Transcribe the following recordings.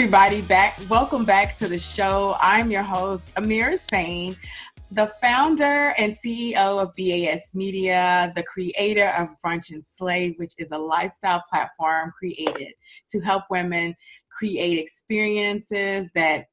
Everybody back. Welcome back to the show. I'm your host, Amira Sain, the founder and CEO of BAS Media, the creator of Brunch and Slay, which is a lifestyle platform created to help women create experiences that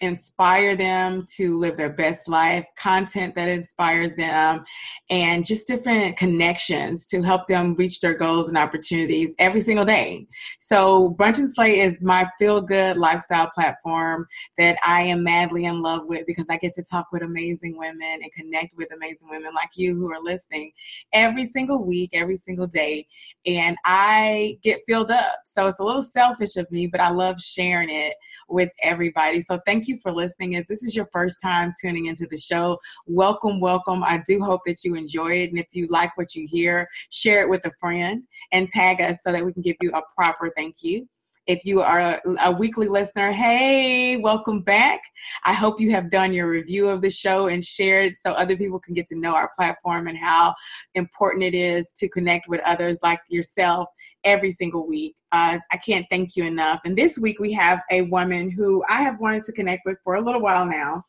inspire them to live their best life, content that inspires them, and just different connections to help them reach their goals and opportunities every single day. So Brunch and Slay is my feel-good lifestyle platform that I am madly in love with because I get to talk with amazing women and connect with amazing women like you who are listening every single week, every single day, and I get filled up. So it's a little selfish of me, but I love sharing it with everybody. So thank you for listening. If this is your first time tuning into the show, welcome. I do hope that you enjoy it. And if you like what you hear, share it with a friend and tag us so that we can give you a proper thank you. If you are a weekly listener, hey, welcome back. I hope you have done your review of the show and shared so other people can get to know our platform and how important it is to connect with others like yourself every single week. I can't thank you enough. And this week we have a woman who I have wanted to connect with for a little while now.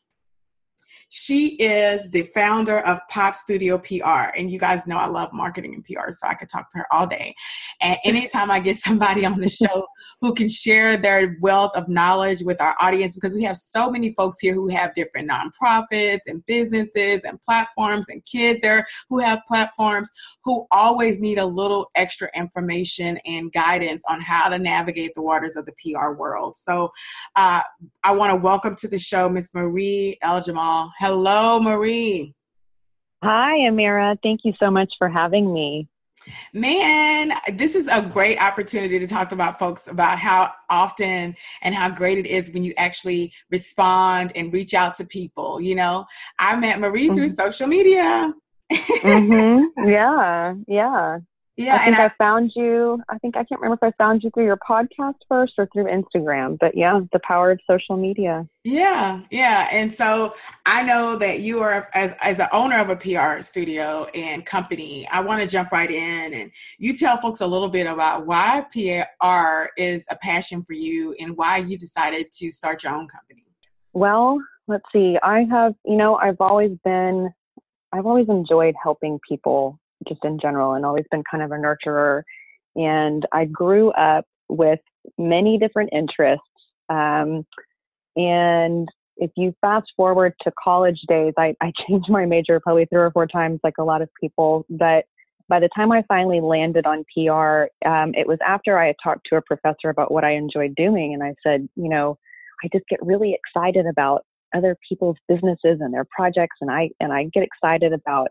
She is the founder of Pop Studio PR. And you guys know I love marketing and PR, so I could talk to her all day. And anytime I get somebody on the show who can share their wealth of knowledge with our audience, because we have so many folks here who have different nonprofits and businesses and platforms and kids there who have platforms who always need a little extra information and guidance on how to navigate the waters of the PR world. So I want to welcome to the show, Miss Marie Elgamal. Hello, Marie. Hi, Amira. Thank you so much for having me. Man, this is a great opportunity to talk about folks about how often and how great it is when you actually respond and reach out to people. You know, I met Marie through social media. Yeah. I think I found you. I can't remember if I found you through your podcast first or through Instagram, but yeah, the power of social media. Yeah. And so I know that you are as the owner of a PR studio and company. I want to jump right in and you tell folks a little bit about why PR is a passion for you and why you decided to start your own company. Well, let's see. I've always enjoyed helping people just in general and always been kind of a nurturer. And I grew up with many different interests. And if you fast forward to college days, I changed my major probably 3 or 4 times, like a lot of people. But by the time I finally landed on PR, it was after I had talked to a professor about what I enjoyed doing. And I said, I just get really excited about other people's businesses and their projects. And I get excited about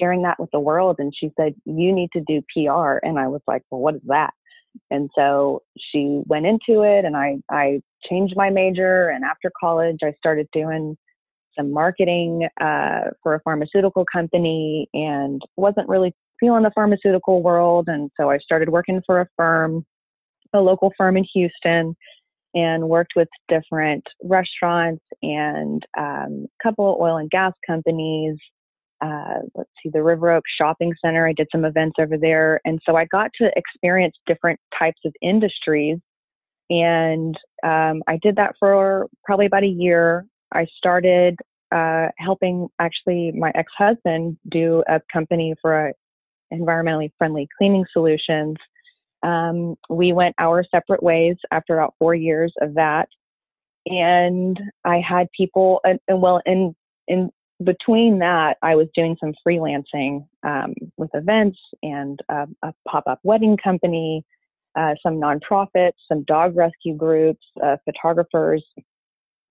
sharing that with the world. And she said, you need to do PR. And I was like, well, what is that? And so she went into it and I changed my major. And after college, I started doing some marketing for a pharmaceutical company and wasn't really feeling the pharmaceutical world. And so I started working for a local firm in Houston, and worked with different restaurants and a couple of oil and gas companies. The River Oak Shopping Center. I did some events over there. And so I got to experience different types of industries. And I did that for probably about a year. I started helping actually my ex-husband do a company for environmentally friendly cleaning solutions. We went our separate ways after about 4 years of that. And I had people, and between that, I was doing some freelancing with events and a pop-up wedding company, some nonprofits, some dog rescue groups, photographers.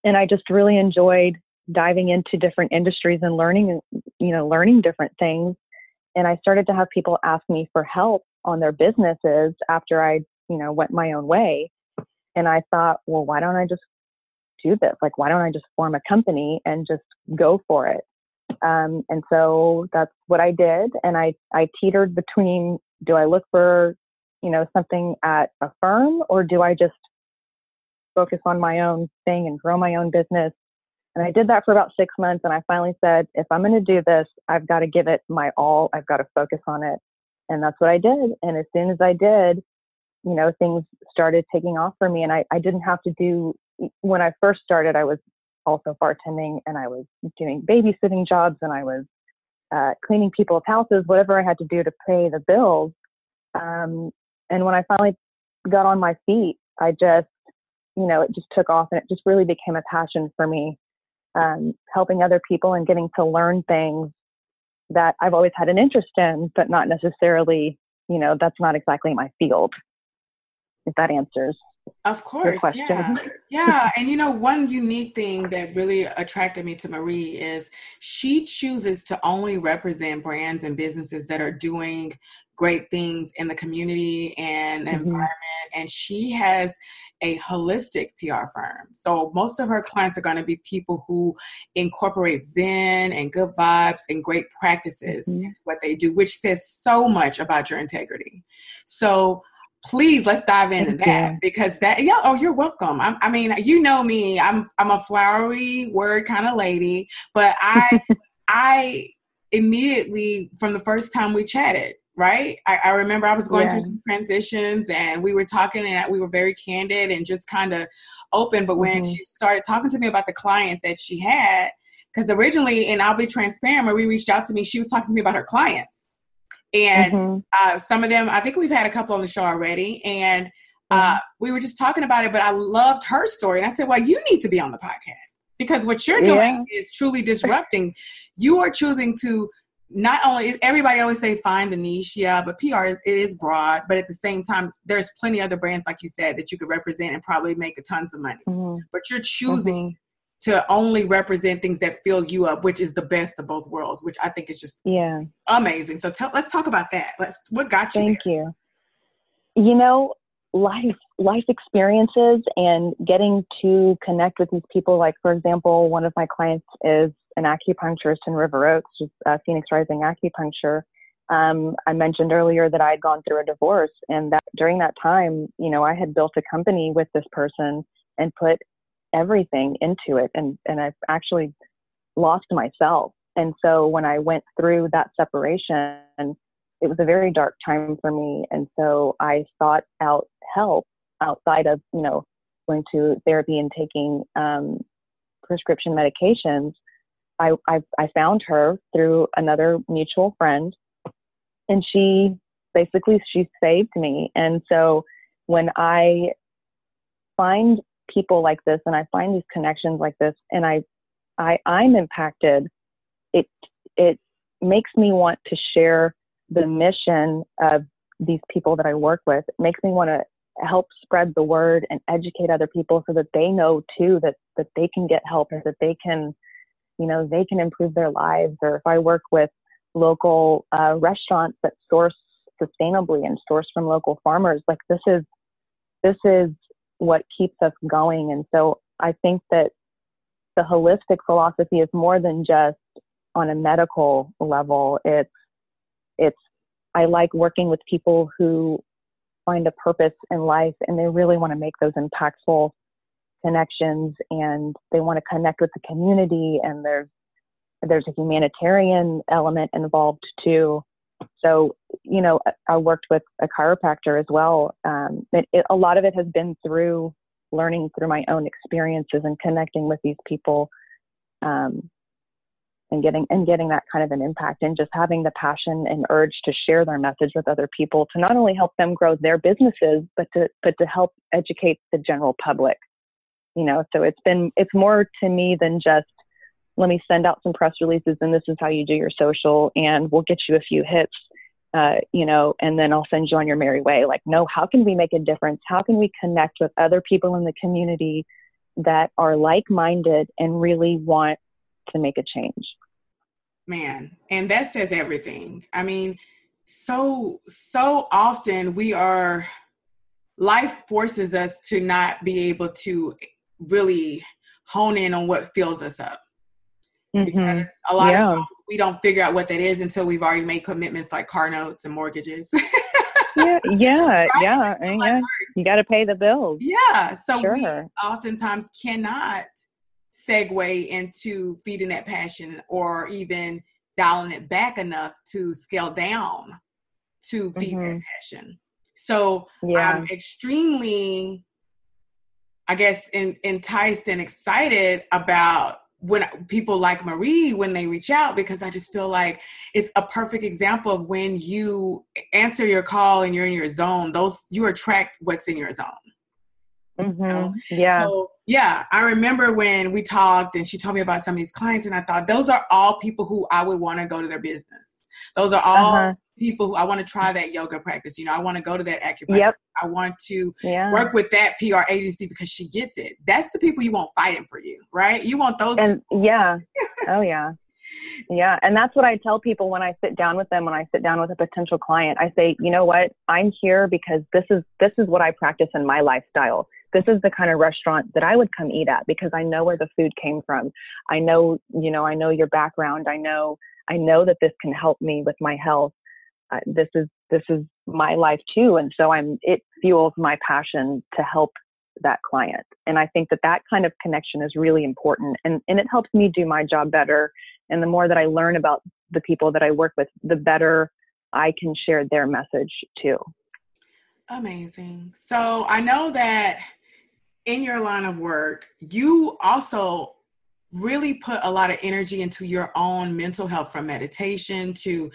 And I just really enjoyed diving into different industries and learning different things. And I started to have people ask me for help on their businesses after I you know, went my own way. And I thought, well, why don't I just do this? Like, why don't I just form a company and just go for it? And so that's what I did. And I teetered between, do I look for, you know, something at a firm, or do I just focus on my own thing and grow my own business? And I did that for about 6 months. And I finally said, if I'm going to do this, I've got to give it my all. I've got to focus on it. And that's what I did. And as soon as I did, you know, things started taking off for me. And I didn't have to do, when I first started, I was also bartending, and I was doing babysitting jobs, and I was cleaning people's houses, whatever I had to do to pay the bills. And when I finally got on my feet, I just, you know, it just took off, and it just really became a passion for me, helping other people and getting to learn things that I've always had an interest in, but not necessarily, you know, that's not exactly my field. If that answers. Of course. Yeah. Yeah. And you know, one unique thing that really attracted me to Marie is she chooses to only represent brands and businesses that are doing great things in the community and mm-hmm. environment. And she has a holistic PR firm. So most of her clients are going to be people who incorporate Zen and good vibes and great practices mm-hmm. into what they do, which says so much about your integrity. So please, let's dive into that because that, yeah. Oh, you're welcome. I mean, you know me, I'm a flowery word kind of lady, but I immediately from the first time we chatted, right? I remember I was going through some transitions and we were talking and we were very candid and just kind of open. But when mm-hmm. she started talking to me about the clients that she had, because originally, and I'll be transparent, Marie reached out to me, she was talking to me about her clients. And mm-hmm. Some of them, I think we've had a couple on the show already. And we were just talking about it, but I loved her story. And I said, well, you need to be on the podcast because what you're doing is truly disrupting. You are choosing to not only, everybody always say find the niche, yeah, but PR is broad. But at the same time, there's plenty of other brands, like you said, that you could represent and probably make tons of money. Mm-hmm. But you're choosing to only represent things that fill you up, which is the best of both worlds, which I think is just amazing. So let's talk about that. What got you there? Thank you. You know, life experiences and getting to connect with these people. Like, for example, one of my clients is an acupuncturist in River Oak, she's Phoenix Rising Acupuncture. I mentioned earlier that I had gone through a divorce, and that during that time, you know, I had built a company with this person and put everything into it. And I've actually lost myself. And so when I went through that separation, it was a very dark time for me. And so I sought out help outside of, you know, going to therapy and taking prescription medications. I found her through another mutual friend, and she saved me. And so when I find people like this, and I find these connections like this, and I'm impacted, it makes me want to share the mission of these people that I work with. It makes me want to help spread the word and educate other people so that they know too that they can get help, or that they can, you know, they can improve their lives. Or if I work with local restaurants that source sustainably and source from local farmers, like this is what keeps us going. And so I think that the holistic philosophy is more than just on a medical level. It's I like working with people who find a purpose in life and they really want to make those impactful connections, and they want to connect with the community, and there's a humanitarian element involved too. So, you know, I worked with a chiropractor as well. A lot of it has been through learning through my own experiences and connecting with these people, and getting that kind of an impact, and just having the passion and urge to share their message with other people, to not only help them grow their businesses, but to help educate the general public. You know, so it's more to me than just, let me send out some press releases and this is how you do your social and we'll get you a few hits, you know, and then I'll send you on your merry way. Like, no, how can we make a difference? How can we connect with other people in the community that are like-minded and really want to make a change? Man, and that says everything. I mean, so often we are life forces us to not be able to really hone in on what fills us up. Mm-hmm. Because a lot of times we don't figure out what that is until we've already made commitments like car notes and mortgages. Right? You got to pay the bills. We oftentimes cannot segue into feeding that passion or even dialing it back enough to scale down to feed that passion. So I'm extremely, I guess, enticed and excited about when people like Marie, when they reach out, because I just feel like it's a perfect example of when you answer your call and you're in your zone, you attract what's in your zone. Mm-hmm. You know? So, I remember when we talked and she told me about some of these clients, and I thought, those are all people who I would want to go to their business. Those are all people who I want to try that yoga practice. You know, I want to go to that acupuncture. Yep. I want to work with that PR agency because she gets it. That's the people you want fighting for you, right? You want those. And And that's what I tell people when I sit down with them, when I sit down with a potential client, I say, you know what? I'm here because this is what I practice in my lifestyle. This is the kind of restaurant that I would come eat at because I know where the food came from. I know your background. I know that this can help me with my health. This is my life too. And so it fuels my passion to help that client. And I think that kind of connection is really important, and it helps me do my job better. And the more that I learn about the people that I work with, the better I can share their message too. Amazing. So I know that in your line of work, you also really put a lot of energy into your own mental health, from meditation to,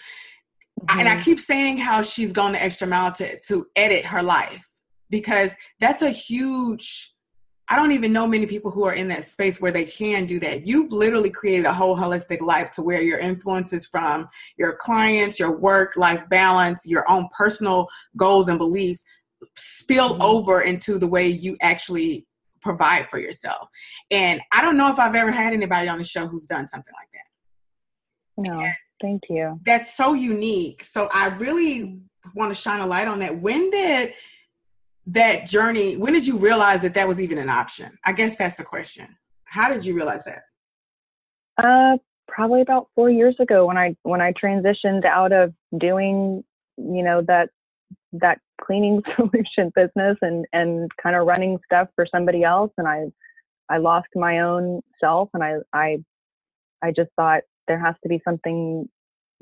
and I keep saying how she's gone the extra mile to edit her life, because that's a huge, I don't even know many people who are in that space where they can do that. You've literally created a whole holistic life to where your influences from your clients, your work-life balance, your own personal goals and beliefs spill over into the way you actually provide for yourself. And I don't know if I've ever had anybody on the show who's done something like that. No, thank you. That's so unique. So I really want to shine a light on that. When did you realize that was even an option? I guess that's the question. How did you realize that? Probably about 4 years ago when I transitioned out of doing, that cleaning solution business and kind of running stuff for somebody else. And I lost my own self, and I just thought there has to be something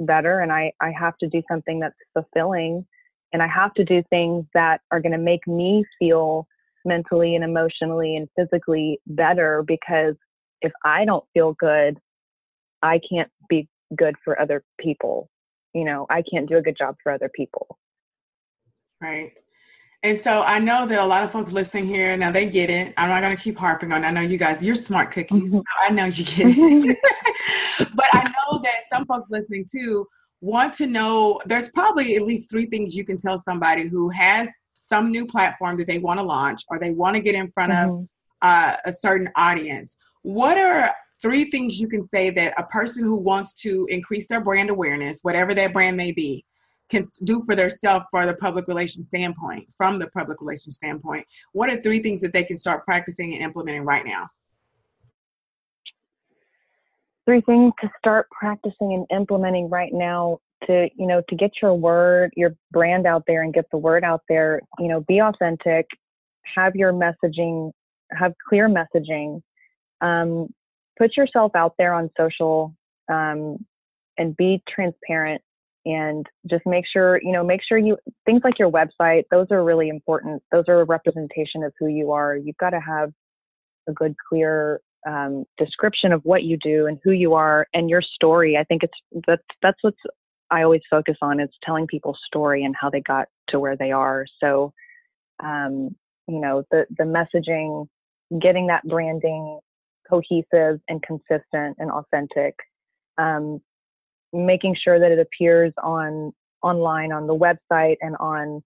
better, and I have to do something that's fulfilling. And I have to do things that are going to make me feel mentally and emotionally and physically better, because if I don't feel good, I can't be good for other people. I can't do a good job for other people. Right. And so I know that a lot of folks listening here, now they get it. I'm not going to keep harping on it. I know you guys, you're smart cookies. So I know you get it. But I know that some folks listening too want to know, there's probably at least three things you can tell somebody who has some new platform that they want to launch, or they want to get in front of a certain audience. What are three things you can say that a person who wants to increase their brand awareness, whatever that brand may be, can do for themselves from the public relations standpoint? What are three things that they can start practicing and implementing right now? Three things to start practicing and implementing right now to get your brand out there and get the word out there. Be authentic, have your messaging, have clear messaging, put yourself out there on social, and be transparent, and just make sure you, things like your website, those are really important. Those are a representation of who you are. You've got to have a good, clear description of what you do and who you are and your story. I think that's what I always focus on, is telling people's story and how they got to where they are. So, the messaging, getting that branding cohesive and consistent and authentic, making sure that it appears online on the website and on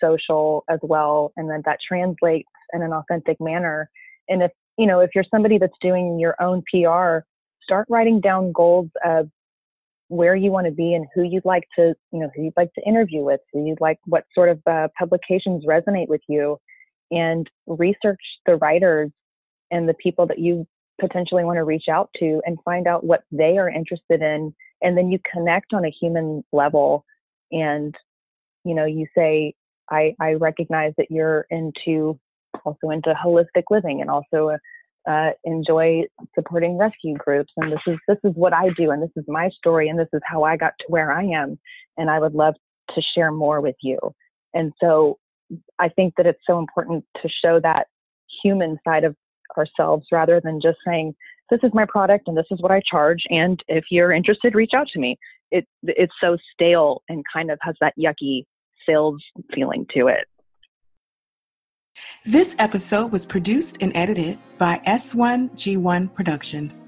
social as well, and that translates in an authentic manner. And if you're somebody that's doing your own PR, start writing down goals of where you want to be and who you'd like to, who you'd like to interview with, what sort of publications resonate with you, and research the writers and the people that you potentially want to reach out to and find out what they are interested in. And then you connect on a human level and, you say, I recognize that you're also into holistic living and also enjoy supporting rescue groups. And this is what I do. And this is my story. And this is how I got to where I am. And I would love to share more with you. And so I think that it's so important to show that human side of ourselves rather than just saying, this is my product and this is what I charge, and if you're interested, reach out to me. It's so stale and kind of has that yucky sales feeling to it. This episode was produced and edited by S1G1 Productions.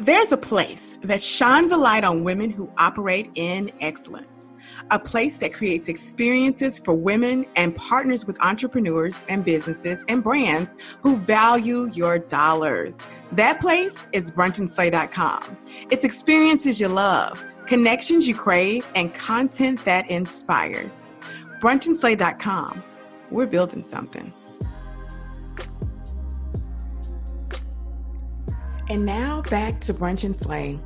There's a place that shines a light on women who operate in excellence, a place that creates experiences for women and partners with entrepreneurs and businesses and brands who value your dollars. That place is brunchandslay.com. It's experiences you love, connections you crave, and content that inspires. Brunchandslay.com. We're building something. And now back to Brunch and Slay.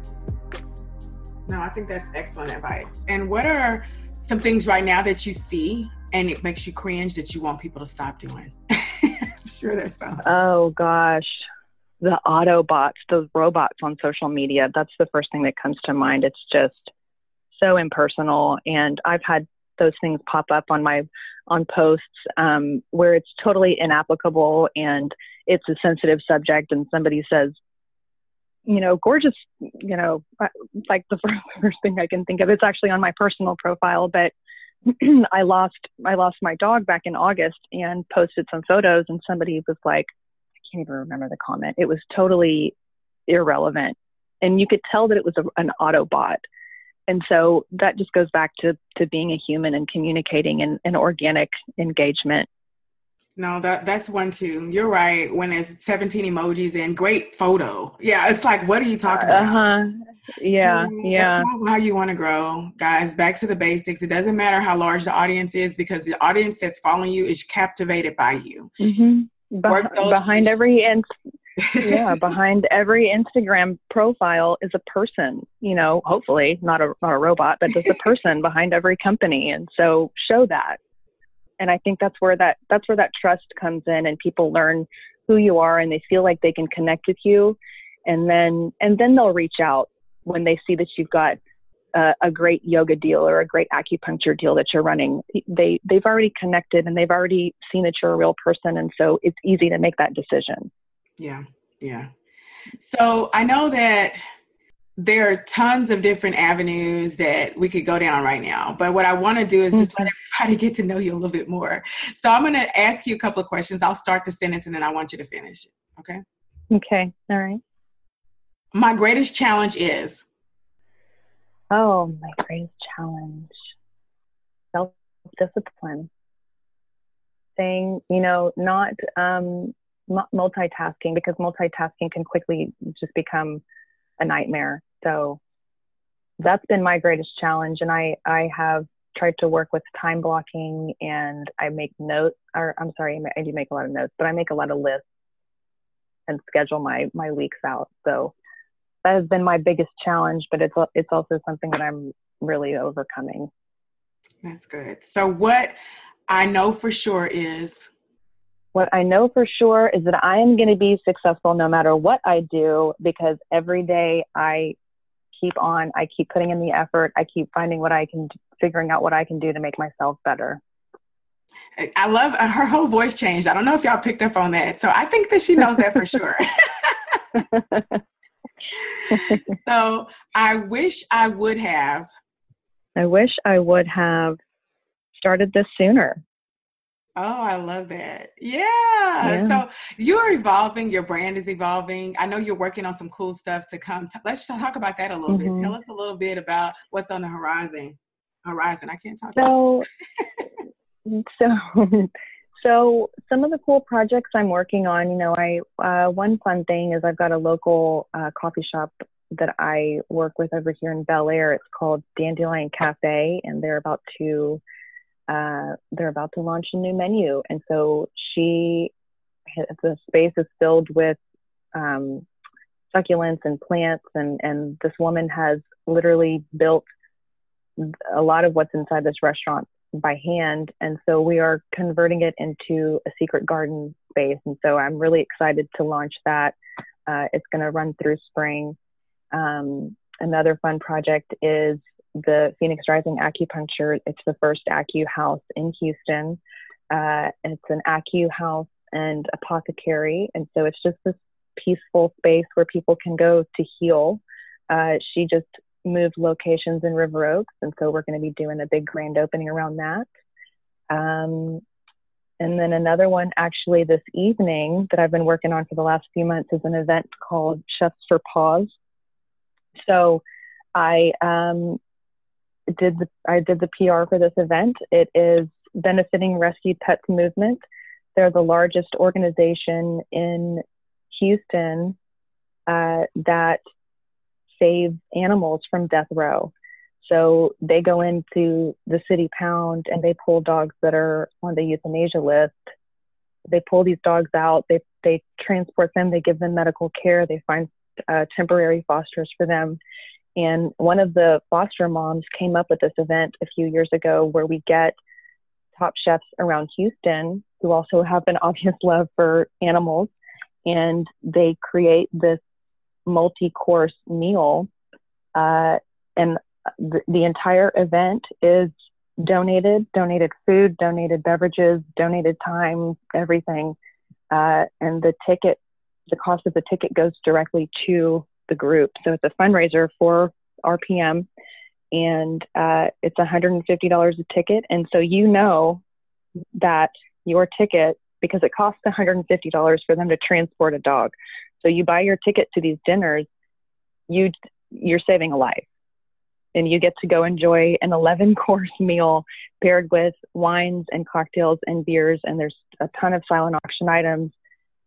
No, I think that's excellent advice. And what are some things right now that you see and it makes you cringe that you want people to stop doing? I'm sure there's some. Oh, gosh. The Autobots, those robots on social media. That's the first thing that comes to mind. It's just so impersonal. And I've had those things pop up on posts where it's totally inapplicable and it's a sensitive subject. And somebody says, gorgeous, like the first thing I can think of, it's actually on my personal profile, but I lost my dog back in August and posted some photos, and somebody was like, I can't even remember the comment. It was totally irrelevant. And you could tell that it was an Autobot. And so that just goes back to being a human and communicating and organic engagement. No, that's one too. You're right. When there's 17 emojis and great photo. Yeah. It's like, what are you talking about? Uh-huh. Yeah. Yeah. That's not how you want to grow, guys. Back to the basics. It doesn't matter how large the audience is, because the audience that's following you is captivated by you. Mm-hmm. Behind every Instagram profile is a person, hopefully not a robot, but there's a person behind every company. And so show that. And I think that's where that trust comes in, and people learn who you are and they feel like they can connect with you. And then they'll reach out when they see that you've got a great yoga deal or a great acupuncture deal that you're running. They've already connected and they've already seen that you're a real person. And so it's easy to make that decision. Yeah. Yeah. So I know that there are tons of different avenues that we could go down right now, but what I want to do is just let everybody get to know you a little bit more. So I'm going to ask you a couple of questions. I'll start the sentence and then I want you to finish it. Okay. Okay. All right. My greatest challenge is? Oh, my greatest challenge. Self-discipline. Saying, not multitasking, because multitasking can quickly just become a nightmare. So that's been my greatest challenge. And I have tried to work with time blocking, and I make notes, I do make a lot of notes, but I make a lot of lists and schedule my weeks out. So that has been my biggest challenge, but it's also something that I'm really overcoming. That's good. So what I know for sure is that I am going to be successful no matter what I do, because every day I keep putting in the effort. I keep figuring out what I can do to make myself better. I love her whole voice changed. I don't know if y'all picked up on that. So I think that she knows that for sure. So I wish I would have started this sooner. Oh, I love that. Yeah. So you're evolving. Your brand is evolving. I know you're working on some cool stuff to come. Let's talk about that a little bit. Tell us a little bit about what's on the horizon. I can't talk about it. So some of the cool projects I'm working on, one fun thing is I've got a local coffee shop that I work with over here in Bel Air. It's called Dandelion Cafe, and they're about to launch a new menu. And so the space is filled with succulents and plants, and this woman has literally built a lot of what's inside this restaurant by hand. And so we are converting it into a secret garden space. And so I'm really excited to launch that. It's going to run through spring. Another fun project is the Phoenix Rising Acupuncture. It's the first Acu house in Houston. It's an Acu house and apothecary. And so it's just this peaceful space where people can go to heal. She just moved locations in River Oaks, and so we're going to be doing a big grand opening around that. And then another one actually this evening that I've been working on for the last few months is an event called Chefs for Paws. So I did the PR for this event. It is benefiting Rescue Pets Movement. They're the largest organization in Houston that save animals from death row. So they go into the city pound and they pull dogs that are on the euthanasia list. They pull these dogs out, they transport them, they give them medical care, they find temporary fosters for them. And one of the foster moms came up with this event a few years ago where we get top chefs around Houston who also have an obvious love for animals, and they create this multi-course meal, and the entire event is donated food, donated beverages, donated time, everything, and the cost of the ticket goes directly to the group. So it's a fundraiser for RPM, and it's $150 a ticket. And so you know that your ticket, because it costs $150 for them to transport a dog. So you buy your ticket to these dinners, you're saving a life, and you get to go enjoy an 11-course meal paired with wines and cocktails and beers. And there's a ton of silent auction items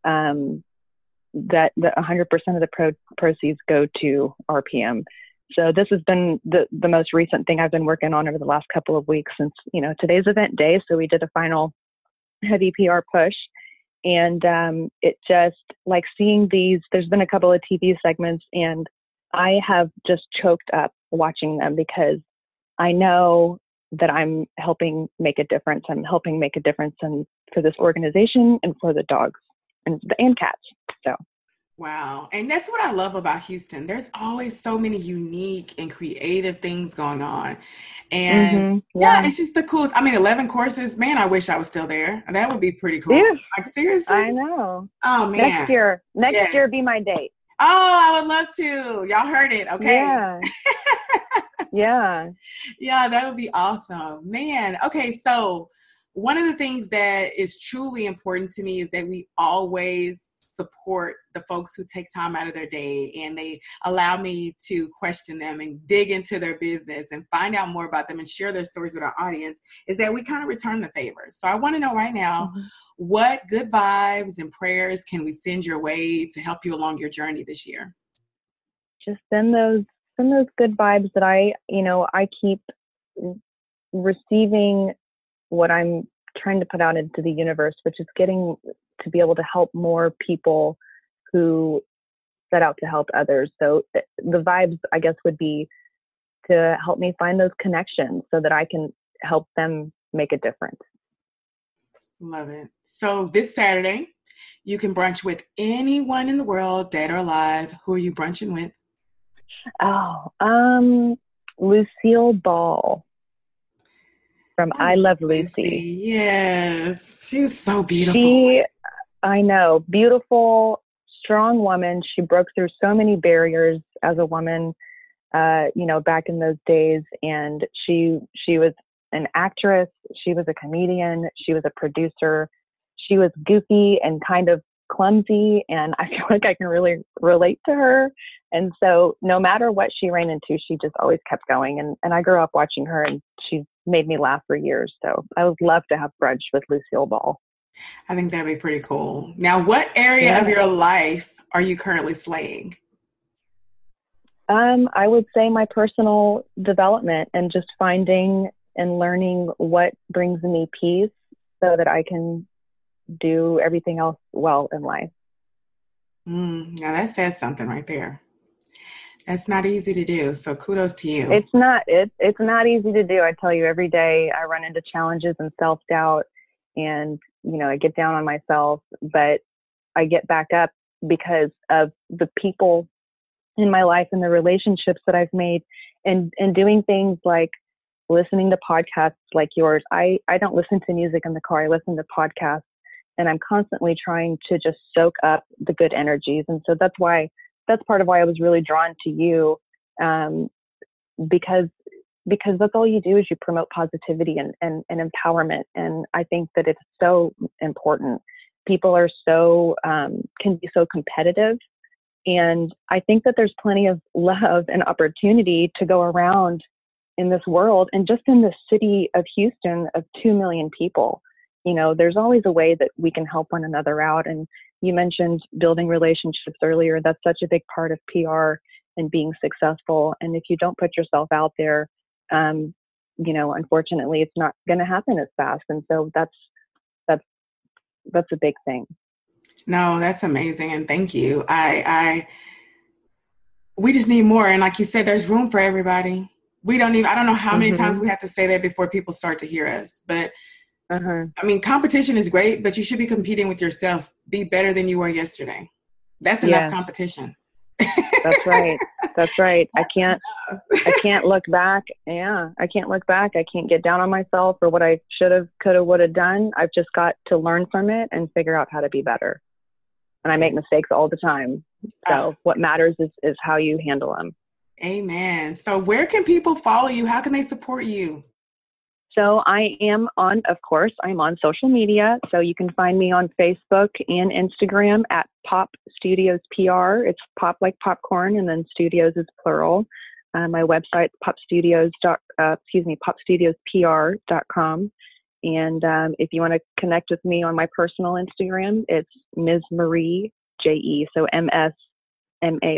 that 100% of the proceeds go to RPM. So this has been the most recent thing I've been working on over the last couple of weeks since, today's event day. So we did a final heavy PR push. And it just, like, seeing these, there's been a couple of TV segments and I have just choked up watching them because I know that I'm helping make a difference. I'm helping make a difference for this organization and for the dogs and cats. So. Wow. And that's what I love about Houston. There's always so many unique and creative things going on. And yeah, it's just the coolest. I mean, 11 courses, man, I wish I was still there. That would be pretty cool. Yeah. Like, seriously? I know. Oh, man. Next year be my date. Oh, I would love to. Y'all heard it. Okay. Yeah. Yeah. Yeah. That would be awesome, man. Okay. So one of the things that is truly important to me is that we always support the folks who take time out of their day, and they allow me to question them and dig into their business and find out more about them and share their stories with our audience, is that we kind of return the favor. So I want to know right now, what good vibes and prayers can we send your way to help you along your journey this year? Just send those good vibes that I keep receiving what I'm trying to put out into the universe, which is getting to be able to help more people who set out to help others. So the vibes, I guess, would be to help me find those connections so that I can help them make a difference. Love it. So this Saturday, you can brunch with anyone in the world, dead or alive. Who are you brunching with? Oh, Lucille Ball. From I Love Lucy. Yes. She's so beautiful. I know. Beautiful, strong woman. She broke through so many barriers as a woman, back in those days. And she was an actress. She was a comedian. She was a producer. She was goofy and kind of clumsy. And I feel like I can really relate to her. And so no matter what she ran into, she just always kept going. And I grew up watching her, and she's made me laugh for years. So I would love to have brunch with Lucille Ball. I think that'd be pretty cool. Now, what area of your life are you currently slaying? I would say my personal development and just finding and learning what brings me peace so that I can do everything else well in life. Now that says something right there. That's not easy to do. So kudos to you. It's not easy to do. I tell you, every day I run into challenges and self-doubt and, you know, I get down on myself, but I get back up because of the people in my life and the relationships that I've made and doing things like listening to podcasts like yours. I don't listen to music in the car. I listen to podcasts, and I'm constantly trying to just soak up the good energies. And so that's part of why I was really drawn to you, because that's all you do is you promote positivity and empowerment. And I think that it's so important. People are so, can be so competitive. And I think that there's plenty of love and opportunity to go around in this world. And just in the city of Houston of 2 million people, you know, there's always a way that we can help one another out. And you mentioned building relationships earlier. That's such a big part of PR and being successful. And if you don't put yourself out there, you know, unfortunately, it's not going to happen as fast. And so that's a big thing. No, that's amazing. And thank you. We just need more. And like you said, there's room for everybody. I don't know how many times we have to say that before people start to hear us, but I mean, competition is great, but you should be competing with yourself. Be better than you were yesterday. That's enough competition. That's right. I can't look back. Yeah. I can't look back. I can't get down on myself for what I should have, could have, would have done. I've just got to learn from it and figure out how to be better. And I make mistakes all the time. So what matters is how you handle them. Amen. So where can people follow you? How can they support you? So I'm on social media. So you can find me on Facebook and Instagram at Pop Studios PR. It's pop like popcorn, and then studios is plural. My website's popstudiospr.com. And if you want to connect with me on my personal Instagram, it's Ms. Marie J.E. So MsMariejE.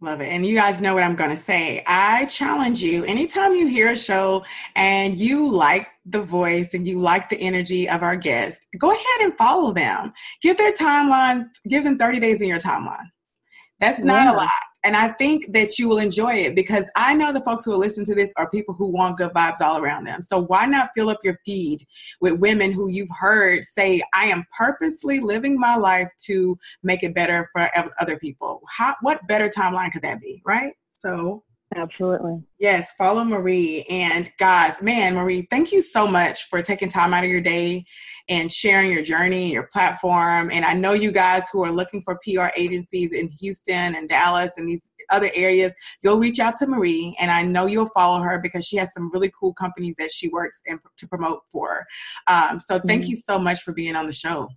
Love it. And you guys know what I'm going to say. I challenge you, anytime you hear a show and you like the voice and you like the energy of our guest, go ahead and follow them. Give their timeline, give them 30 days in your timeline. That's not a lot. And I think that you will enjoy it, because I know the folks who will listen to this are people who want good vibes all around them. So why not fill up your feed with women who you've heard say, I am purposely living my life to make it better for other people. What better timeline could that be, right? So absolutely. Yes, follow Marie. And guys, man, Marie, thank you so much for taking time out of your day and sharing your journey and your platform. And I know you guys who are looking for PR agencies in Houston and Dallas and these other areas, you'll reach out to Marie, and I know you'll follow her because she has some really cool companies that she works in to promote for. So thank you so much for being on the show.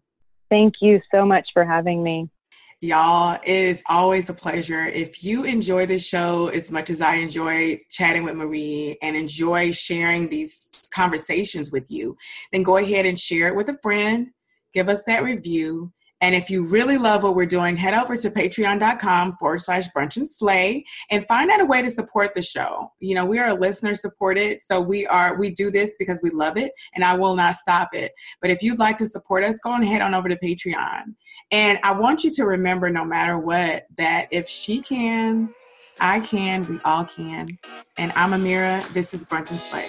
Thank you so much for having me. Y'all, it is always a pleasure. If you enjoy this show as much as I enjoy chatting with Marie and enjoy sharing these conversations with you, then go ahead and share it with a friend. Give us that review. And if you really love what we're doing, head over to patreon.com/brunchandslay and find out a way to support the show. You know, we are listener supported, so we do this because we love it, and I will not stop it. But if you'd like to support us, go and head on over to Patreon. And I want you to remember, no matter what, that if she can, I can, we all can. And I'm Amira. This is Brunch and Slay.